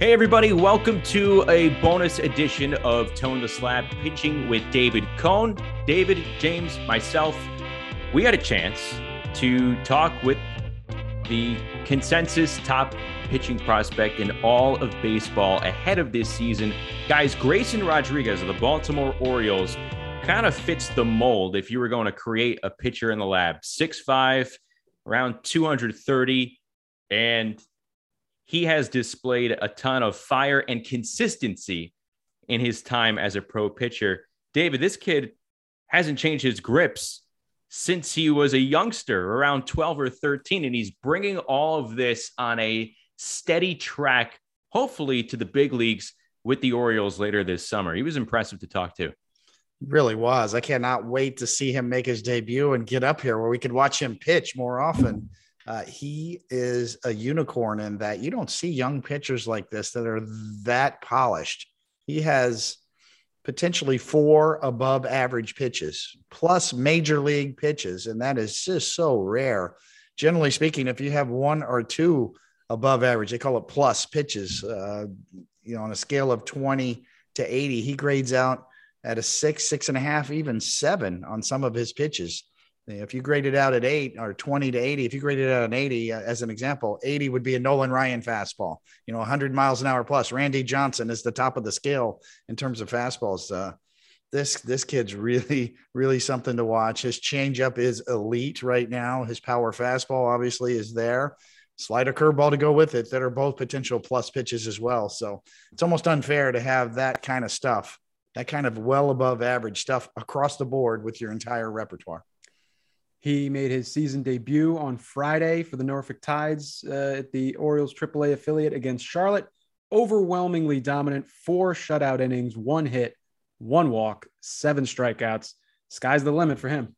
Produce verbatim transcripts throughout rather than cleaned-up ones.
Hey everybody, welcome to a bonus edition of Toeing the Slab, pitching with David Cohn. David, James, myself, we had a chance to talk with the consensus top pitching prospect in all of baseball ahead of this season. Guys, Grayson Rodriguez of the Baltimore Orioles kind of fits the mold if you were going to create a pitcher in the lab. six five, around two hundred thirty, and he has displayed a ton of fire and consistency in his time as a pro pitcher. David, this kid hasn't changed his grips since he was a youngster, around twelve or thirteen, and he's bringing all of this on a steady track, hopefully to the big leagues with the Orioles later this summer. He was impressive to talk to. He really was. I cannot wait to see him make his debut and get up here where we could watch him pitch more often. Uh, he is a unicorn in that you don't see young pitchers like this that are that polished. He has potentially four above average pitches plus major league pitches, and that is just so rare. Generally speaking, if you have one or two above average, they call it plus pitches, uh, you know, on a scale of twenty to eighty, he grades out at a six, six and a half, even seven on some of his pitches. If you grade it out at eight or twenty to eighty, if you grade it out at eighty, as an example, eighty would be a Nolan Ryan fastball, you know, one hundred miles an hour plus. Randy Johnson is the top of the scale in terms of fastballs. Uh, this this kid's really, really something to watch. His changeup is elite right now. His power fastball obviously is there. Slider, curveball to go with it that are both potential plus pitches as well. So it's almost unfair to have that kind of stuff, that kind of well above average stuff across the board with your entire repertoire. He made his season debut on Friday for the Norfolk Tides uh, at the Orioles triple A affiliate against Charlotte. Overwhelmingly dominant, four shutout innings, one hit, one walk, seven strikeouts. Sky's the limit for him.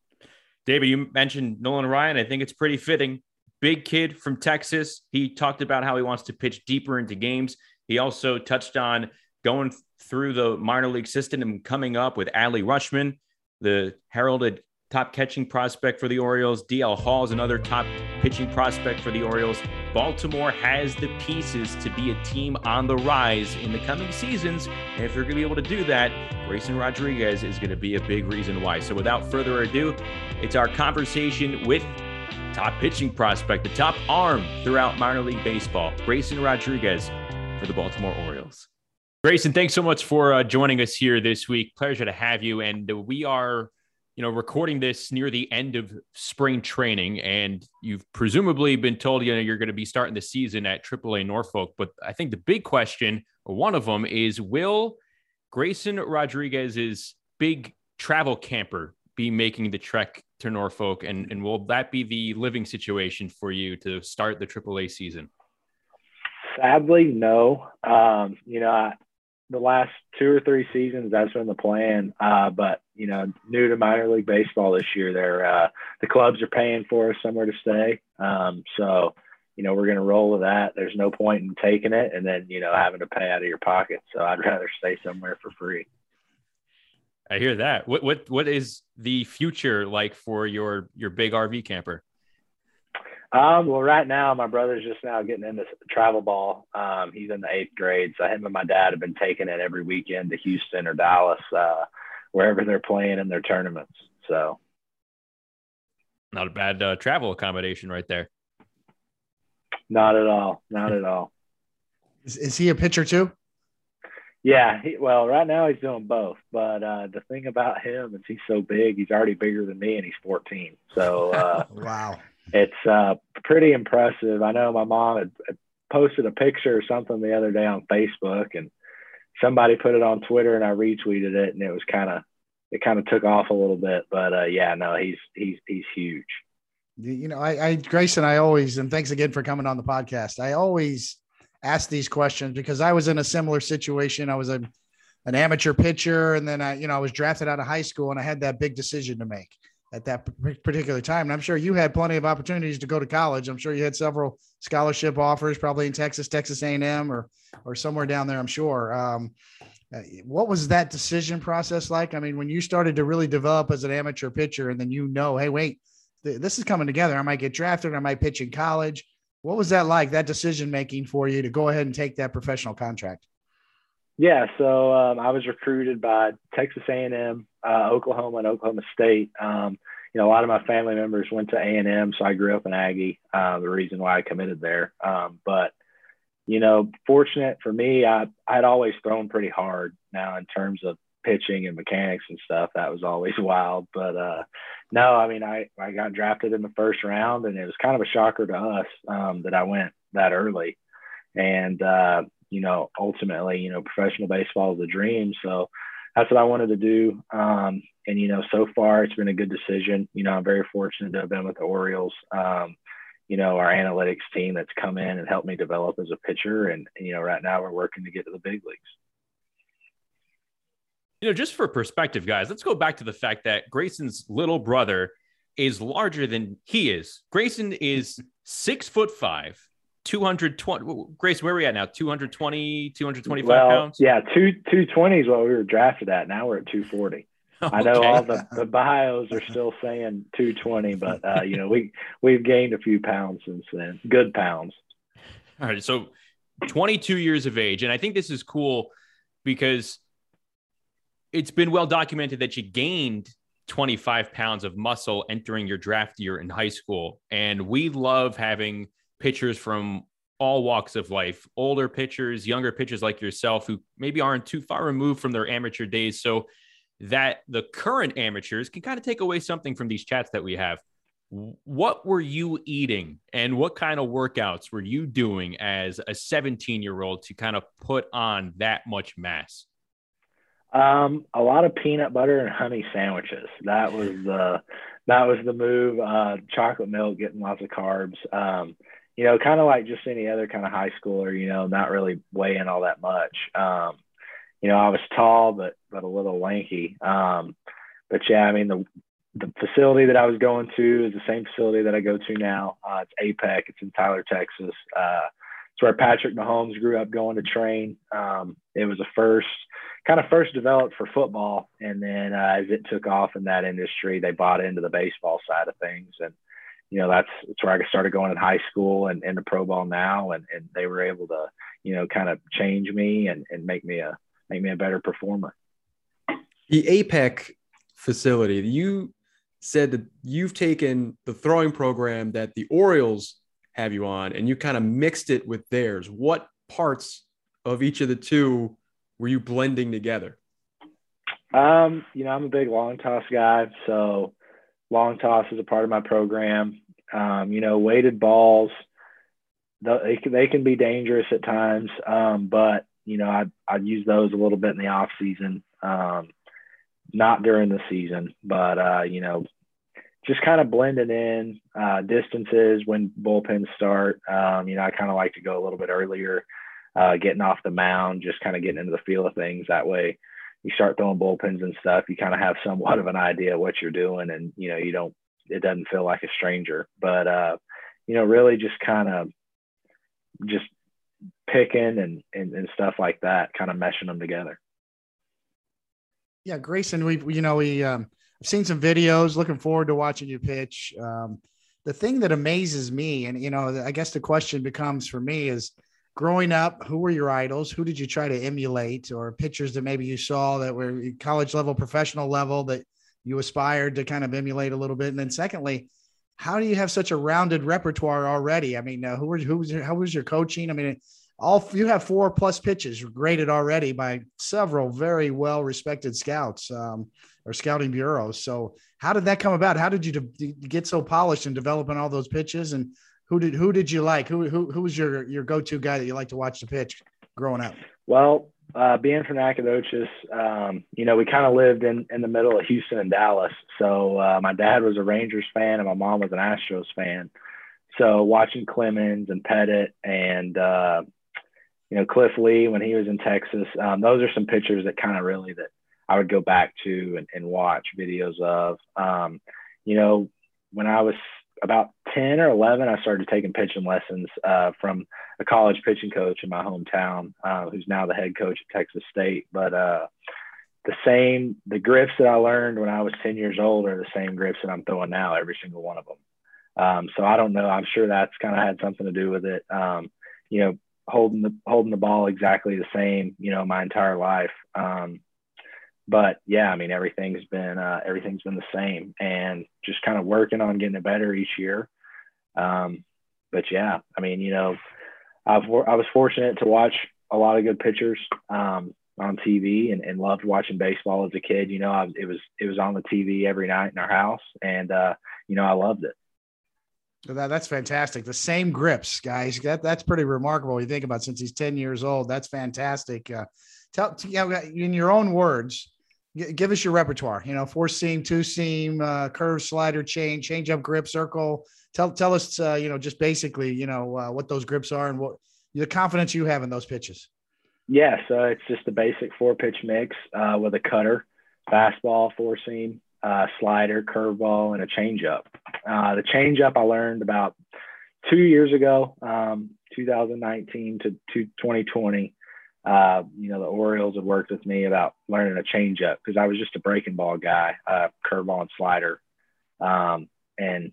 David, you mentioned Nolan Ryan. I think it's pretty fitting. Big kid from Texas. He talked about how he wants to pitch deeper into games. He also touched on going through the minor league system and coming up with Adley Rutschman, the heralded top catching prospect for the Orioles. D L Hall is another top pitching prospect for the Orioles. Baltimore has the pieces to be a team on the rise in the coming seasons. And if they're going to be able to do that, Grayson Rodriguez is going to be a big reason why. So without further ado, it's our conversation with top pitching prospect, the top arm throughout minor league baseball, Grayson Rodriguez for the Baltimore Orioles. Grayson, thanks so much for uh, joining us here this week. Pleasure to have you. And uh, we are... you know, recording this near the end of spring training, and you've presumably been told, you know, you're going to be starting the season at triple A Norfolk. But I think the big question, or one of them, is will Grayson Rodriguez's big travel camper be making the trek to Norfolk? And, and will that be the living situation for you to start the triple A season? Sadly, no. Um, you know, I, the last two or three seasons, that's been the plan. Uh, but, you know, new to minor league baseball this year, they're, uh, the clubs are paying for us somewhere to stay. Um, so, you know, we're going to roll with that. There's no point in taking it and then, you know, having to pay out of your pocket. So I'd rather stay somewhere for free. I hear that. What, what, what is the future like for your, your big R V camper? Um, well, right now, my brother's just now getting into travel ball. Um, he's in the eighth grade. So him and my dad have been taking it every weekend to Houston or Dallas, uh, wherever they're playing in their tournaments. So not a bad uh, travel accommodation right there. Not at all. Not at all. Is, is he a pitcher too? Yeah. He, well, right now he's doing both, but uh, the thing about him is he's so big, he's already bigger than me and he's fourteen. So uh, wow. It's uh, pretty impressive. I know my mom had posted a picture or something the other day on Facebook, and somebody put it on Twitter, and I retweeted it, and it was kind of it kind of took off a little bit. But uh, yeah, no, he's he's he's huge. You know, I, I Grayson, I always and thanks again for coming on the podcast. I always ask these questions because I was in a similar situation. I was a an amateur pitcher, and then I you know I was drafted out of high school, and I had that big decision to make at that particular time. And I'm sure you had plenty of opportunities to go to college. I'm sure you had several scholarship offers, probably in Texas, Texas A and M or, or somewhere down there, I'm sure. Um, what was that decision process like? I mean, when you started to really develop as an amateur pitcher and then, you know, hey, wait, th- this is coming together. I might get drafted. I might pitch in college. What was that like, that decision making for you to go ahead and take that professional contract? Yeah, so um, I was recruited by Texas A and M, uh, Oklahoma, and Oklahoma State. Um, you know, a lot of my family members went to A and M, so I grew up an Aggie, uh, the reason why I committed there. Um, but, you know, fortunate for me, I had always thrown pretty hard. Now, in terms of pitching and mechanics and stuff, that was always wild. But, uh, no, I mean, I, I got drafted in the first round, and it was kind of a shocker to us um, that I went that early. And, uh you know, ultimately, you know, professional baseball is a dream. So that's what I wanted to do. Um, and, you know, so far it's been a good decision. You know, I'm very fortunate to have been with the Orioles, um, you know, our analytics team that's come in and helped me develop as a pitcher. And, you know, right now we're working to get to the big leagues. You know, just for perspective, guys, let's go back to the fact that Grayson's little brother is larger than he is. Grayson is six foot five. two hundred twenty Grace, where are we at now? two twenty, two twenty-five well, pounds? Yeah, two, two twenty is what we were drafted at. Now we're at two forty. Okay. I know all the, the bios are still saying two twenty, but, uh, you know, we, we've gained a few pounds since then. Good pounds. All right, so twenty-two years of age. And I think this is cool because it's been well documented that you gained twenty-five pounds of muscle entering your draft year in high school. And we love having pitchers from all walks of life, older pitchers, younger pitchers like yourself, who maybe aren't too far removed from their amateur days, so that the current amateurs can kind of take away something from these chats that we have. What were you eating and what kind of workouts were you doing as a seventeen year old to kind of put on that much mass? Um, a lot of peanut butter and honey sandwiches. That was the, that was the move. Uh, chocolate milk, getting lots of carbs. Um, you know, kind of like just any other kind of high schooler, you know, not really weighing all that much. Um, you know, I was tall, but, but a little lanky. Um, but yeah, I mean, the, the facility that I was going to is the same facility that I go to now. Uh, it's A P E C. It's in Tyler, Texas. Uh, it's where Patrick Mahomes grew up going to train. Um, it was a first kind of first developed for football. And then uh, as it took off in that industry, they bought into the baseball side of things. And, you know, that's, that's where I started going in high school and into pro ball now. And, and they were able to, you know, kind of change me and, and make me a, make me a better performer. The A P E C facility, you said that you've taken the throwing program that the Orioles have you on and you kind of mixed it with theirs. What parts of each of the two were you blending together? Um, you know, I'm a big long toss guy. So long toss is a part of my program. Um, you know, weighted balls, they can, they can be dangerous at times. Um, but, you know, I, I'd use those a little bit in the off season, um, not during the season, but, uh, you know, just kind of blending in uh, distances when bullpens start. Um, you know, I kind of like to go a little bit earlier. Uh, getting off the mound, just kind of getting into the feel of things. That way you start throwing bullpens and stuff. You kind of have somewhat of an idea what you're doing and, you know, you don't, it doesn't feel like a stranger, but, uh, you know, really just kind of just picking and, and, and stuff like that, kind of meshing them together. Yeah. Grayson, we've, you know, we, um, I've seen some videos, looking forward to watching you pitch. Um, the thing that amazes me, and, you know, I guess the question becomes for me is, growing up, who were your idols? Who did you try to emulate, or pitchers that maybe you saw that were college level, professional level that you aspired to kind of emulate a little bit? And then secondly, how do you have such a rounded repertoire already? I mean, uh, who were, who was, how was your coaching? I mean, all you have four plus pitches graded already by several very well-respected scouts um, or scouting bureaus. So how did that come about? How did you de- get so polished in developing all those pitches? And Who did who did you like? Who who who was your, your go-to guy that you like to watch the pitch growing up? Well, uh, being from Nacogdoches, um, you know, we kind of lived in, in the middle of Houston and Dallas. So uh, my dad was a Rangers fan and my mom was an Astros fan. So watching Clemens and Pettit and, uh, you know, Cliff Lee when he was in Texas, um, those are some pitchers that kind of really that I would go back to and, and watch videos of. Um, you know, when I was about ten or eleven, I started taking pitching lessons uh, from a college pitching coach in my hometown, uh, who's now the head coach at Texas State. But uh, the same, the grips that I learned when I was ten years old are the same grips that I'm throwing now, every single one of them. Um, so I don't know. I'm sure that's kind of had something to do with it. Um, you know, holding the holding the ball exactly the same, you know, my entire life. Um, but yeah, I mean, everything's been uh, everything's been the same, and just kind of working on getting it better each year. Um, but yeah, I mean, you know, I've I was fortunate to watch a lot of good pitchers um, on T V, and, and loved watching baseball as a kid. You know, I, it was it was on the T V every night in our house, and uh, you know, I loved it. That, that's fantastic. The same grips, guys. That that's pretty remarkable. You think about it, since he's ten years old. That's fantastic. Uh, tell you know, in your own words, g- give us your repertoire. You know, four seam, two seam, uh, curve, slider, chain, change up grip, circle. Tell tell us, uh, you know, just basically, you know, uh, what those grips are and what the confidence you have in those pitches. Yeah, so it's just a basic four pitch mix uh, with a cutter, fastball, four seam, uh, slider, curveball, and a changeup. Uh, the changeup I learned about two years ago, um, two thousand nineteen to twenty twenty. Uh, you know, the Orioles had worked with me about learning a changeup because I was just a breaking ball guy, uh, curveball and slider. Um, and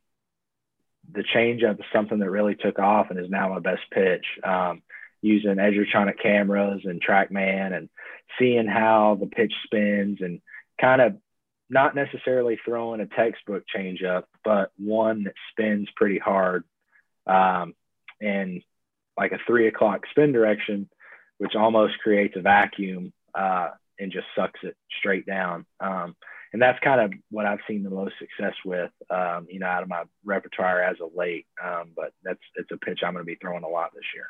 the changeup is something that really took off and is now my best pitch. Um, using Edgertronic cameras and Trackman and seeing how the pitch spins and kind of not necessarily throwing a textbook changeup, but one that spins pretty hard, um, and like a three o'clock spin direction, which almost creates a vacuum uh, and just sucks it straight down. Um, and that's kind of what I've seen the most success with, um, you know, out of my repertoire as of late. Um, but that's, it's a pitch I'm going to be throwing a lot this year.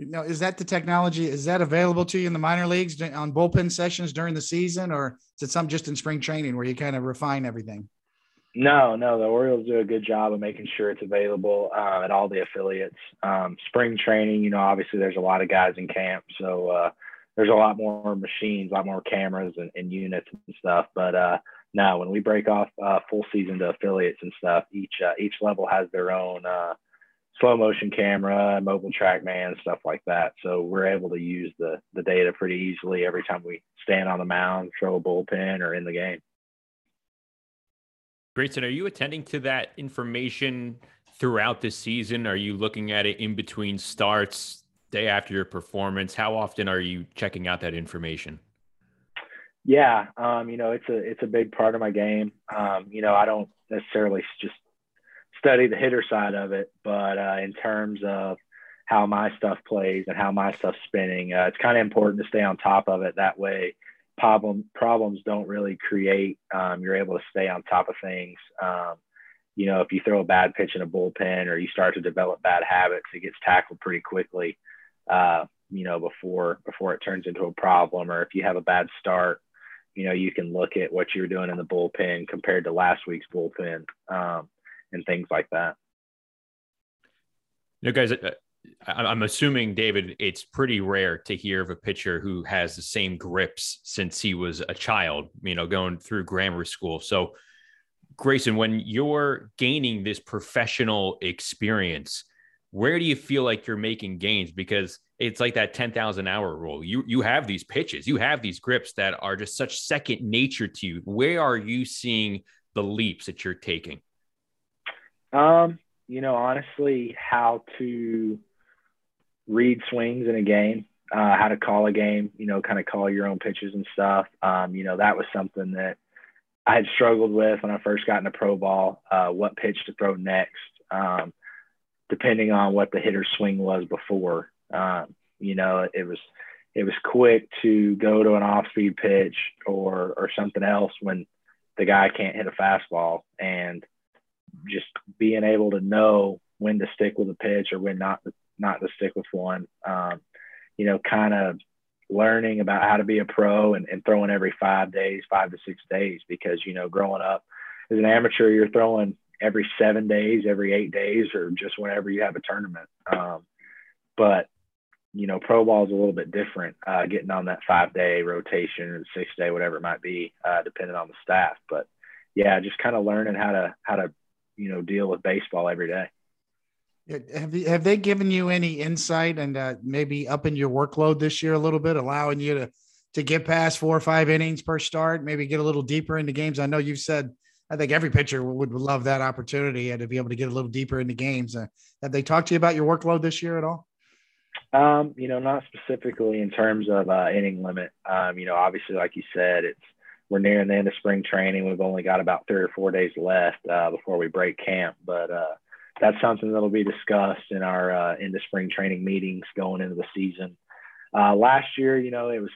Now, is that the technology? Is that available to you in the minor leagues on bullpen sessions during the season, or is it some just in spring training where you kind of refine everything? No, no, the Orioles do a good job of making sure it's available uh, at all the affiliates. Um, spring training, you know, obviously there's a lot of guys in camp, so uh, there's a lot more machines, a lot more cameras and, and units and stuff. But uh, no, when we break off uh, full season to affiliates and stuff, each uh, each level has their own. Uh, slow motion camera, mobile TrackMan, stuff like that. So we're able to use the the data pretty easily every time we stand on the mound, throw a bullpen, or in the game. Grayson, are you attending to that information throughout the season? Are you looking at it in between starts, day after your performance? How often are you checking out that information? Yeah, um, you know, it's a it's a big part of my game. Um, you know, I don't necessarily just study the hitter side of it, but uh, in terms of how my stuff plays and how my stuff's spinning, uh, it's kind of important to stay on top of it. That way problem problems don't really create. Um, you're able to stay on top of things. Um, you know, if you throw a bad pitch in a bullpen or you start to develop bad habits, it gets tackled pretty quickly, uh, you know, before, before it turns into a problem. Or if you have a bad start, you know, you can look at what you were doing in the bullpen compared to last week's bullpen. Um, and things like that. You know, guys, I'm assuming, David, it's pretty rare to hear of a pitcher who has the same grips since he was a child, you know, going through grammar school. So, Grayson, when you're gaining this professional experience, where do you feel like you're making gains? Because it's like that ten thousand hour rule. You, you have these pitches, you have these grips that are just such second nature to you. Where are you seeing the leaps that you're taking? Um, you know, honestly, how to read swings in a game, uh, how to call a game, you know, kind of call your own pitches and stuff. Um, you know, that was something that I had struggled with when I first got into pro ball, uh, what pitch to throw next, um, depending on what the hitter's swing was before. Um, you know, it was, it was quick to go to an off-speed pitch or, or something else when the guy can't hit a fastball, and just being able to know when to stick with a pitch or when not, not to stick with one, um, you know, kind of learning about how to be a pro and, and throwing every five days, five to six days, because, you know, growing up as an amateur, you're throwing every seven days, every eight days, or just whenever you have a tournament. Um, but, you know, pro ball is a little bit different, uh, getting on that five day rotation or six day, whatever it might be, uh, depending on the staff. But yeah, just kind of learning how to, how to, you know, deal with baseball every day. Have they, have they given you any insight and uh, maybe upping your workload this year a little bit, allowing you to, to get past four or five innings per start, maybe get a little deeper into games? I know you've said I think every pitcher would love that opportunity and to be able to get a little deeper into games. Uh, have they talked to you about your workload this year at all? Um, you know, not specifically in terms of uh, inning limit. Um, you know, obviously, like you said, it's we're nearing the end of spring training. We've only got about three or four days left uh, before we break camp. But uh, that's something that will be discussed in our uh, end of spring training meetings going into the season. Uh, last year, you know, it was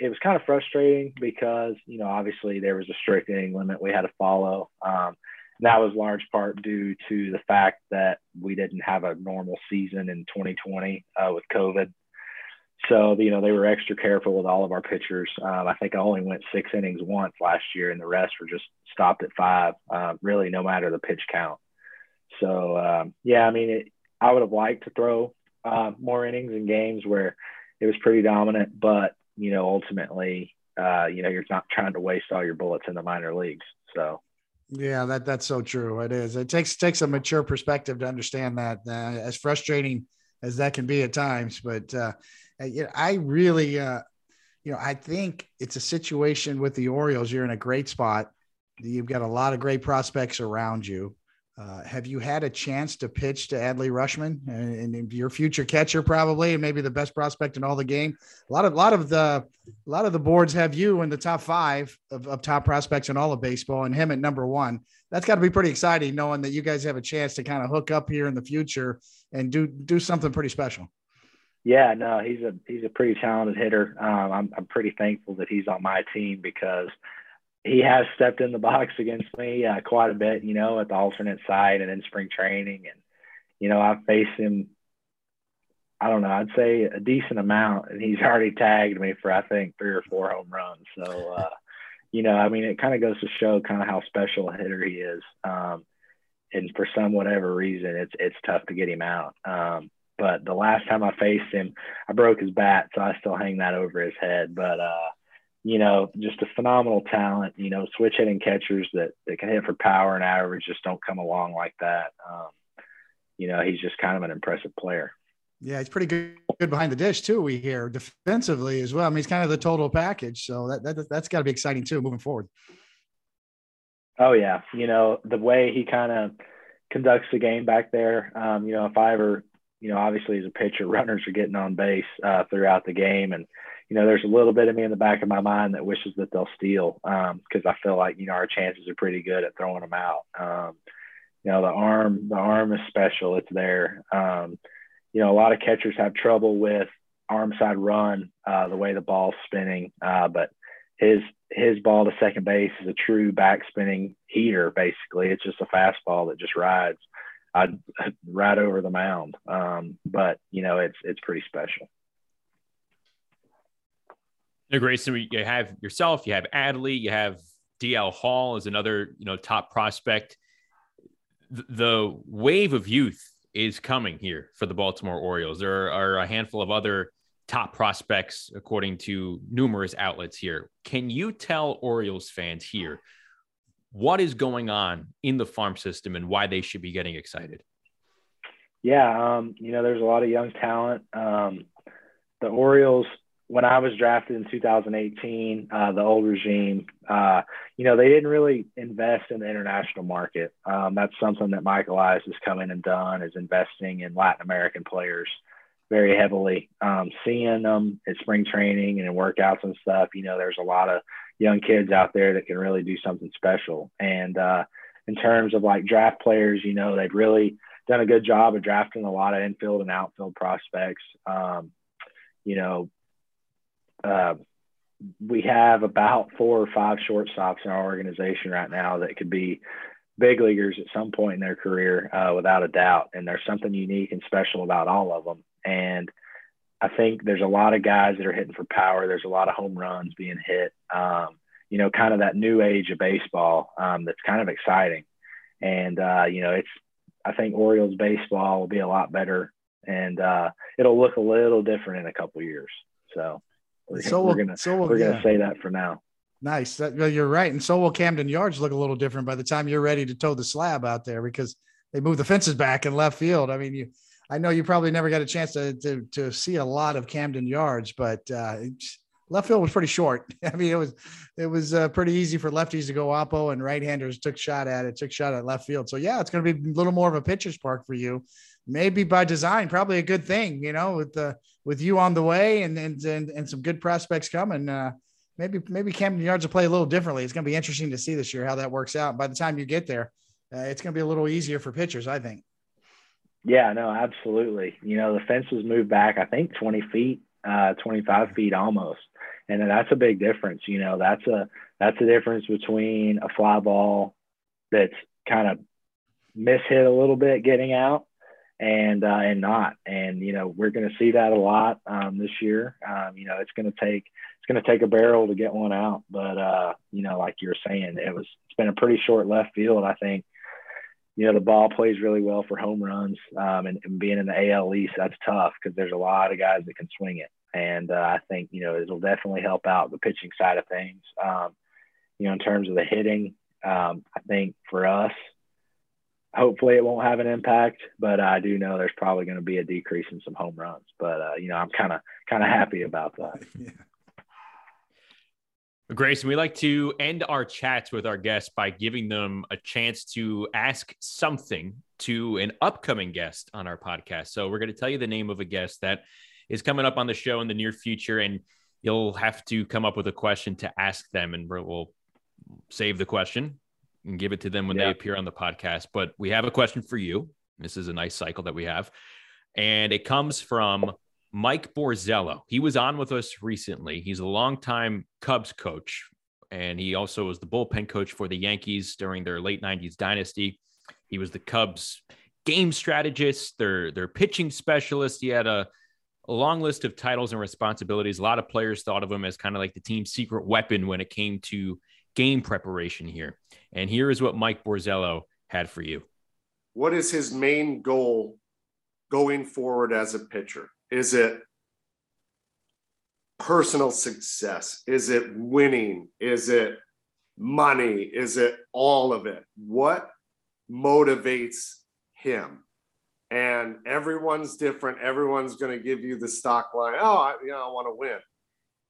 it was kind of frustrating because, you know, obviously there was a strict inning limit we had to follow. Um, that was large part due to the fact that we didn't have a normal season in twenty twenty uh, with COVID. So, you know, they were extra careful with all of our pitchers. Um, I think I only went six innings once last year, and the rest were just stopped at five, uh, really no matter the pitch count. So, um, yeah, I mean, it, I would have liked to throw uh, more innings in games where it was pretty dominant, but, you know, ultimately, uh, you know, you're not trying to waste all your bullets in the minor leagues. So. Yeah, that that's so true. It is. It takes takes a mature perspective to understand that, uh, as frustrating as that can be at times. But uh, I really, uh, you know, I think it's a situation with the Orioles. You're in a great spot. You've got a lot of great prospects around you. Uh, have you had a chance to pitch to Adley Rutschman and, and your future catcher, probably, and maybe the best prospect in all the game? A lot of, a lot of the, a lot of the boards have you in the top five of, of top prospects in all of baseball, and him at number one. That's got to be pretty exciting, knowing that you guys have a chance to kind of hook up here in the future and do do something pretty special. Yeah, no, he's a he's a pretty talented hitter. Um, I'm I'm pretty thankful that he's on my team because he has stepped in the box against me uh, quite a bit, you know, at the alternate side and in spring training. And, you know, I've faced him, I don't know, I'd say a decent amount. And he's already tagged me for, I think, three or four home runs. So, uh, you know, I mean, it kind of goes to show kind of how special a hitter he is. Um, and for some whatever reason, it's it's tough to get him out. Um, but the last time I faced him, I broke his bat, so I still hang that over his head. But, uh, you know, just a phenomenal talent, you know, switch hitting catchers that, that can hit for power and average just don't come along like that. Um, you know, he's just kind of an impressive player. Yeah, he's pretty good, good behind the dish too, we hear, defensively as well. I mean, he's kind of the total package. So that, that, that's got to be exciting too, moving forward. Oh, yeah. You know, the way he kind of conducts the game back there, um, you know, if I ever, you know, obviously as a pitcher, runners are getting on base uh, throughout the game, and you know, there's a little bit of me in the back of my mind that wishes that they'll steal because um, I feel like, you know, our chances are pretty good at throwing them out. Um, you know, the arm, the arm is special. It's there. Um, you know, a lot of catchers have trouble with arm side run, uh, the way the ball's spinning. Uh, but his his ball to second base is a true back spinning heater, basically. It's just a fastball that just rides uh, right over the mound. Um, but, you know, it's it's pretty special. You know, Grayson, you have yourself, you have Adley, you have D L Hall as another, you know, top prospect. The wave of youth is coming here for the Baltimore Orioles. There are a handful of other top prospects, according to numerous outlets here. Can you tell Orioles fans here what is going on in the farm system and why they should be getting excited? Yeah, um, you know, there's a lot of young talent. Um, the Orioles, when I was drafted in two thousand eighteen, uh, the old regime, uh, you know, they didn't really invest in the international market. Um, that's something that Michael Eyes has come in and done, is investing in Latin American players very heavily. Um, seeing them at spring training and in workouts and stuff, you know, there's a lot of young kids out there that can really do something special. And uh, in terms of like draft players, you know, they've really done a good job of drafting a lot of infield and outfield prospects. Um, you know, Uh, we have about four or five shortstops in our organization right now that could be big leaguers at some point in their career, uh, without a doubt. And there's something unique and special about all of them. And I think there's a lot of guys that are hitting for power. There's a lot of home runs being hit, um, you know, kind of that new age of baseball um, that's kind of exciting. And, uh, you know, it's, I think Orioles baseball will be a lot better, and uh, it'll look a little different in a couple of years. So. We're, so we're going so to yeah. say that for now. Nice. That, well, you're right. And so will Camden Yards look a little different by the time you're ready to toe the slab out there, because they moved the fences back in left field. I mean, you, I know you probably never got a chance to, to, to see a lot of Camden Yards, but uh, left field was pretty short. I mean, it was, it was uh, pretty easy for lefties to go oppo, and right-handers took shot at it, took shot at left field. So yeah, it's going to be a little more of a pitcher's park for you, maybe by design, probably a good thing, you know, with the, with you on the way and, and, and, and some good prospects coming. Uh, maybe, maybe Camden Yards will play a little differently. It's going to be interesting to see this year how that works out. By the time you get there, uh, it's going to be a little easier for pitchers, I think. Yeah, no, absolutely. You know, the fence was moved back, I think twenty feet, uh, twenty-five feet almost. And that's a big difference. You know, that's a, that's a difference between a fly ball that's kind of mishit a little bit getting out and, uh, and not. And, you know, we're going to see that a lot um, this year. Um, you know, it's going to take, it's going to take a barrel to get one out, but uh, you know, like you were saying, it was, it's been a pretty short left field. I think, you know, the ball plays really well for home runs, um, and, and being in the A L East, that's tough because there's a lot of guys that can swing it. And uh, I think, you know, it'll definitely help out the pitching side of things. Um, you know, in terms of the hitting, um, I think for us, hopefully it won't have an impact, but I do know there's probably going to be a decrease in some home runs. But, uh, you know, I'm kind of kind of happy about that. Yeah. Grayson, we like to end our chats with our guests by giving them a chance to ask something to an upcoming guest on our podcast. So we're going to tell you the name of a guest that is coming up on the show in the near future, and you'll have to come up with a question to ask them, and we'll save the question and give it to them when yeah. they appear on the podcast. But we have a question for you. This is a nice cycle that we have, and it comes from Mike Borzello. He was on with us recently. He's a longtime Cubs coach, and he also was the bullpen coach for the Yankees during their late nineties dynasty. He was the Cubs game strategist, their, their pitching specialist. He had a, a long list of titles and responsibilities. A lot of players thought of him as kind of like the team's secret weapon when it came to game preparation here. And here is what Mike Borzello had for you. What is his main goal going forward as a pitcher? Is it personal success? Is it winning? Is it money? Is it all of it? What motivates him? And everyone's different. Everyone's going to give you the stock line. Oh, I, you know, I want to win.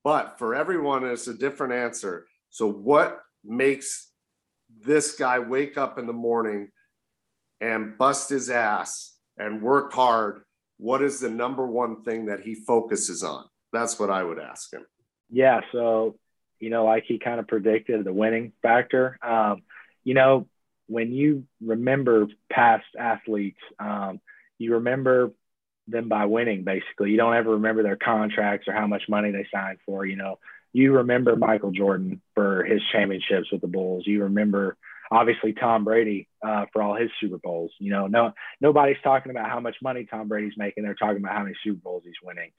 But for everyone, it's a different answer. So what makes this guy wake up in the morning and bust his ass and work hard? What is the number one thing that he focuses on? That's what I would ask him. Yeah. So, you know, like he kind of predicted, the winning factor. Um, you know, when you remember past athletes, um, you remember them by winning, basically. You don't ever remember their contracts or how much money they signed for. You know, you remember Michael Jordan for his championships with the Bulls. You remember, obviously, Tom Brady uh, for all his Super Bowls. You know, no nobody's talking about how much money Tom Brady's making. They're talking about how many Super Bowls he's winning.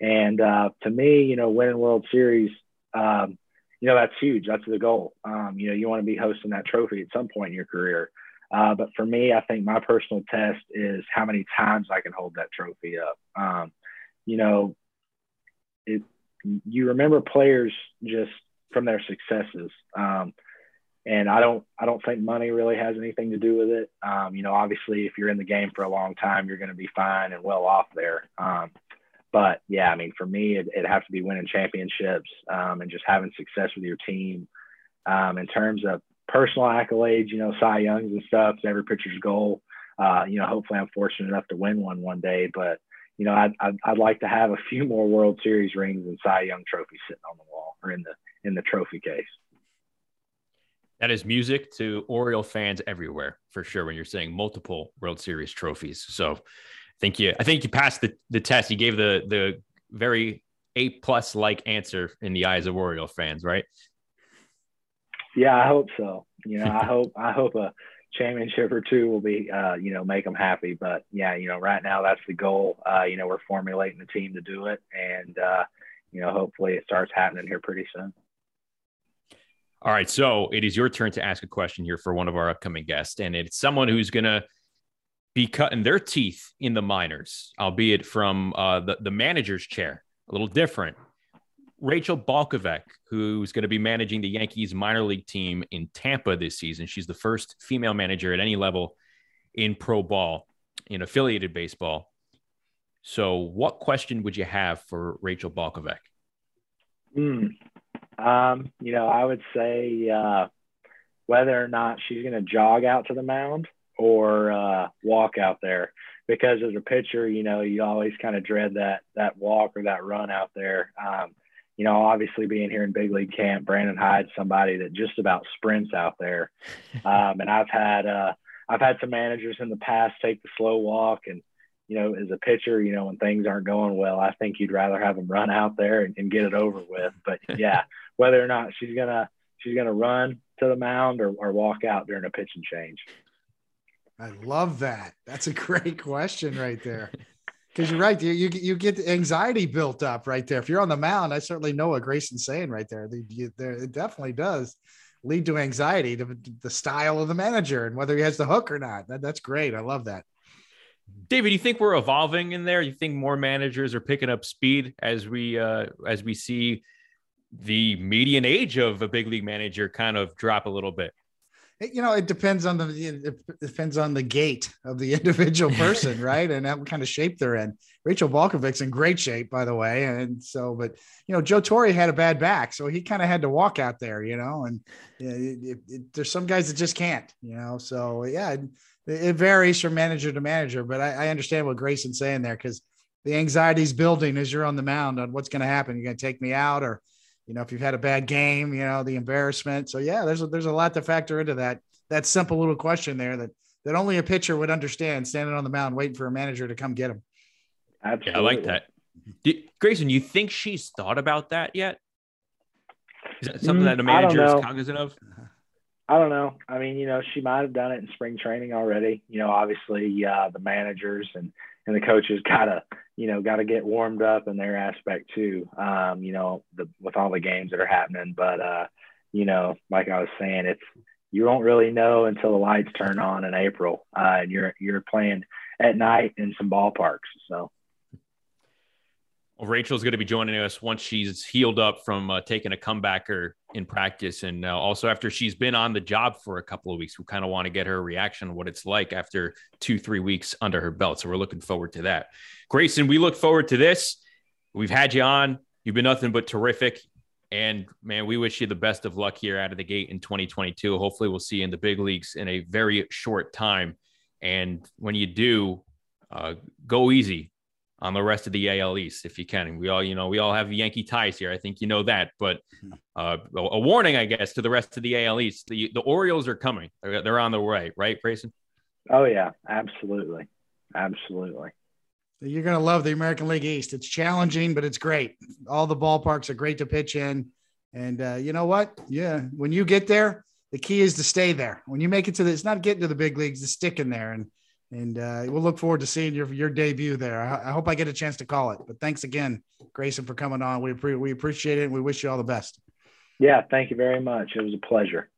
And uh, to me, you know, winning World Series, um, you know, that's huge. That's the goal. Um, you know, you want to be hosting that trophy at some point in your career. Uh, but for me, I think my personal test is how many times I can hold that trophy up. Um, you know, it, you remember players just from their successes. Um And I don't, I don't think money really has anything to do with it. Um, you know, obviously, if you're in the game for a long time, you're going to be fine and well off there. Um, but yeah, I mean, for me, it, it'd have to be winning championships um, and just having success with your team. Um, in terms of personal accolades, you know, Cy Youngs and stuff, it's every pitcher's goal. Uh, you know, hopefully, I'm fortunate enough to win one one day. But you know, I'd, I'd, I'd like to have a few more World Series rings and Cy Young trophies sitting on the wall or in the in the trophy case. That is music to Oriole fans everywhere, for sure, when you're saying multiple World Series trophies. So I think you, I think you passed the, the test. You gave the the very A-plus-like answer in the eyes of Oriole fans, right? Yeah, I hope so. You know, I hope I hope a championship or two will be, uh, you know, make them happy. But, yeah, you know, right now that's the goal. Uh, you know, we're formulating a team to do it. And, uh, you know, hopefully it starts happening here pretty soon. All right, so it is your turn to ask a question here for one of our upcoming guests, and it's someone who's going to be cutting their teeth in the minors, albeit from uh, the, the manager's chair, a little different. Rachel Balkovec, who's going to be managing the Yankees minor league team in Tampa this season. She's the first female manager at any level in pro ball, in affiliated baseball. So what question would you have for Rachel Balkovec? Mm. Um, you know, I would say uh, whether or not she's going to jog out to the mound or uh, walk out there, because as a pitcher, you know, you always kind of dread that that walk or that run out there. Um, you know, obviously being here in big league camp, Brandon Hyde's somebody that just about sprints out there. Um, and I've had uh, I've had some managers in the past take the slow walk, and you know, as a pitcher, you know, when things aren't going well, I think you'd rather have them run out there and, and get it over with. But yeah, whether or not she's gonna she's gonna run to the mound or, or walk out during a pitching change. I love that. That's a great question right there, because you're right. You you, you get the anxiety built up right there if you're on the mound. I certainly know what Grayson's saying right there. The, the, it definitely does lead to anxiety, to the style of the manager and whether he has the hook or not. That, that's great. I love that. David, you think we're evolving in there? You think more managers are picking up speed as we uh, as we see the median age of a big league manager kind of drop a little bit? It, you know, it depends on the it depends on the gait of the individual person, right? And what kind of shape they're in. Rachel Balkovec's in great shape, by the way, and so. But you know, Joe Torre had a bad back, so he kind of had to walk out there, you know. And you know, it, it, it, there's some guys that just can't, you know. So yeah. It, It varies from manager to manager, but I, I understand what Grayson's saying there, because the anxiety's building as you're on the mound on what's going to happen. You're going to take me out, or, you know, if you've had a bad game, you know, the embarrassment. So yeah, there's a, there's a lot to factor into that, that simple little question there that, that only a pitcher would understand, standing on the mound, waiting for a manager to come get him. Absolutely. Yeah, I like that. Did, Grayson, you think she's thought about that yet? Is that something mm, that a manager is cognizant of? I don't know. I mean, you know, she might have done it in spring training already. You know, obviously uh, the managers and, and the coaches gotta, you know, gotta get warmed up in their aspect too. Um, you know, the, with all the games that are happening. But uh, you know, like I was saying, it's you don't really know until the lights turn on in April, uh, and you're you're playing at night in some ballparks. So. Well, Rachel's going to be joining us once she's healed up from uh, taking a comebacker in practice. And uh, also after she's been on the job for a couple of weeks, we kind of want to get her reaction, what it's like after two, three weeks under her belt. So we're looking forward to that. Grayson, we look forward to this. We've had you on. You've been nothing but terrific. And man, we wish you the best of luck here out of the gate in twenty twenty-two. Hopefully we'll see you in the big leagues in a very short time. And when you do, uh, go easy on the rest of the A L East, if you can. We all, you know, we all have Yankee ties here. I think you know that, but uh, a warning, I guess, to the rest of the A L East. The, the Orioles are coming. They're, they're on their way, right, Grayson? Oh, yeah, absolutely. Absolutely. You're going to love the American League East. It's challenging, but it's great. All the ballparks are great to pitch in. And uh, you know what? Yeah, when you get there, the key is to stay there. When you make it to the – it's not getting to the big leagues, it's sticking there. And And uh, we'll look forward to seeing your your debut there. I, I hope I get a chance to call it. But thanks again, Grayson, for coming on. We, pre- we appreciate it, and we wish you all the best. Yeah, thank you very much. It was a pleasure.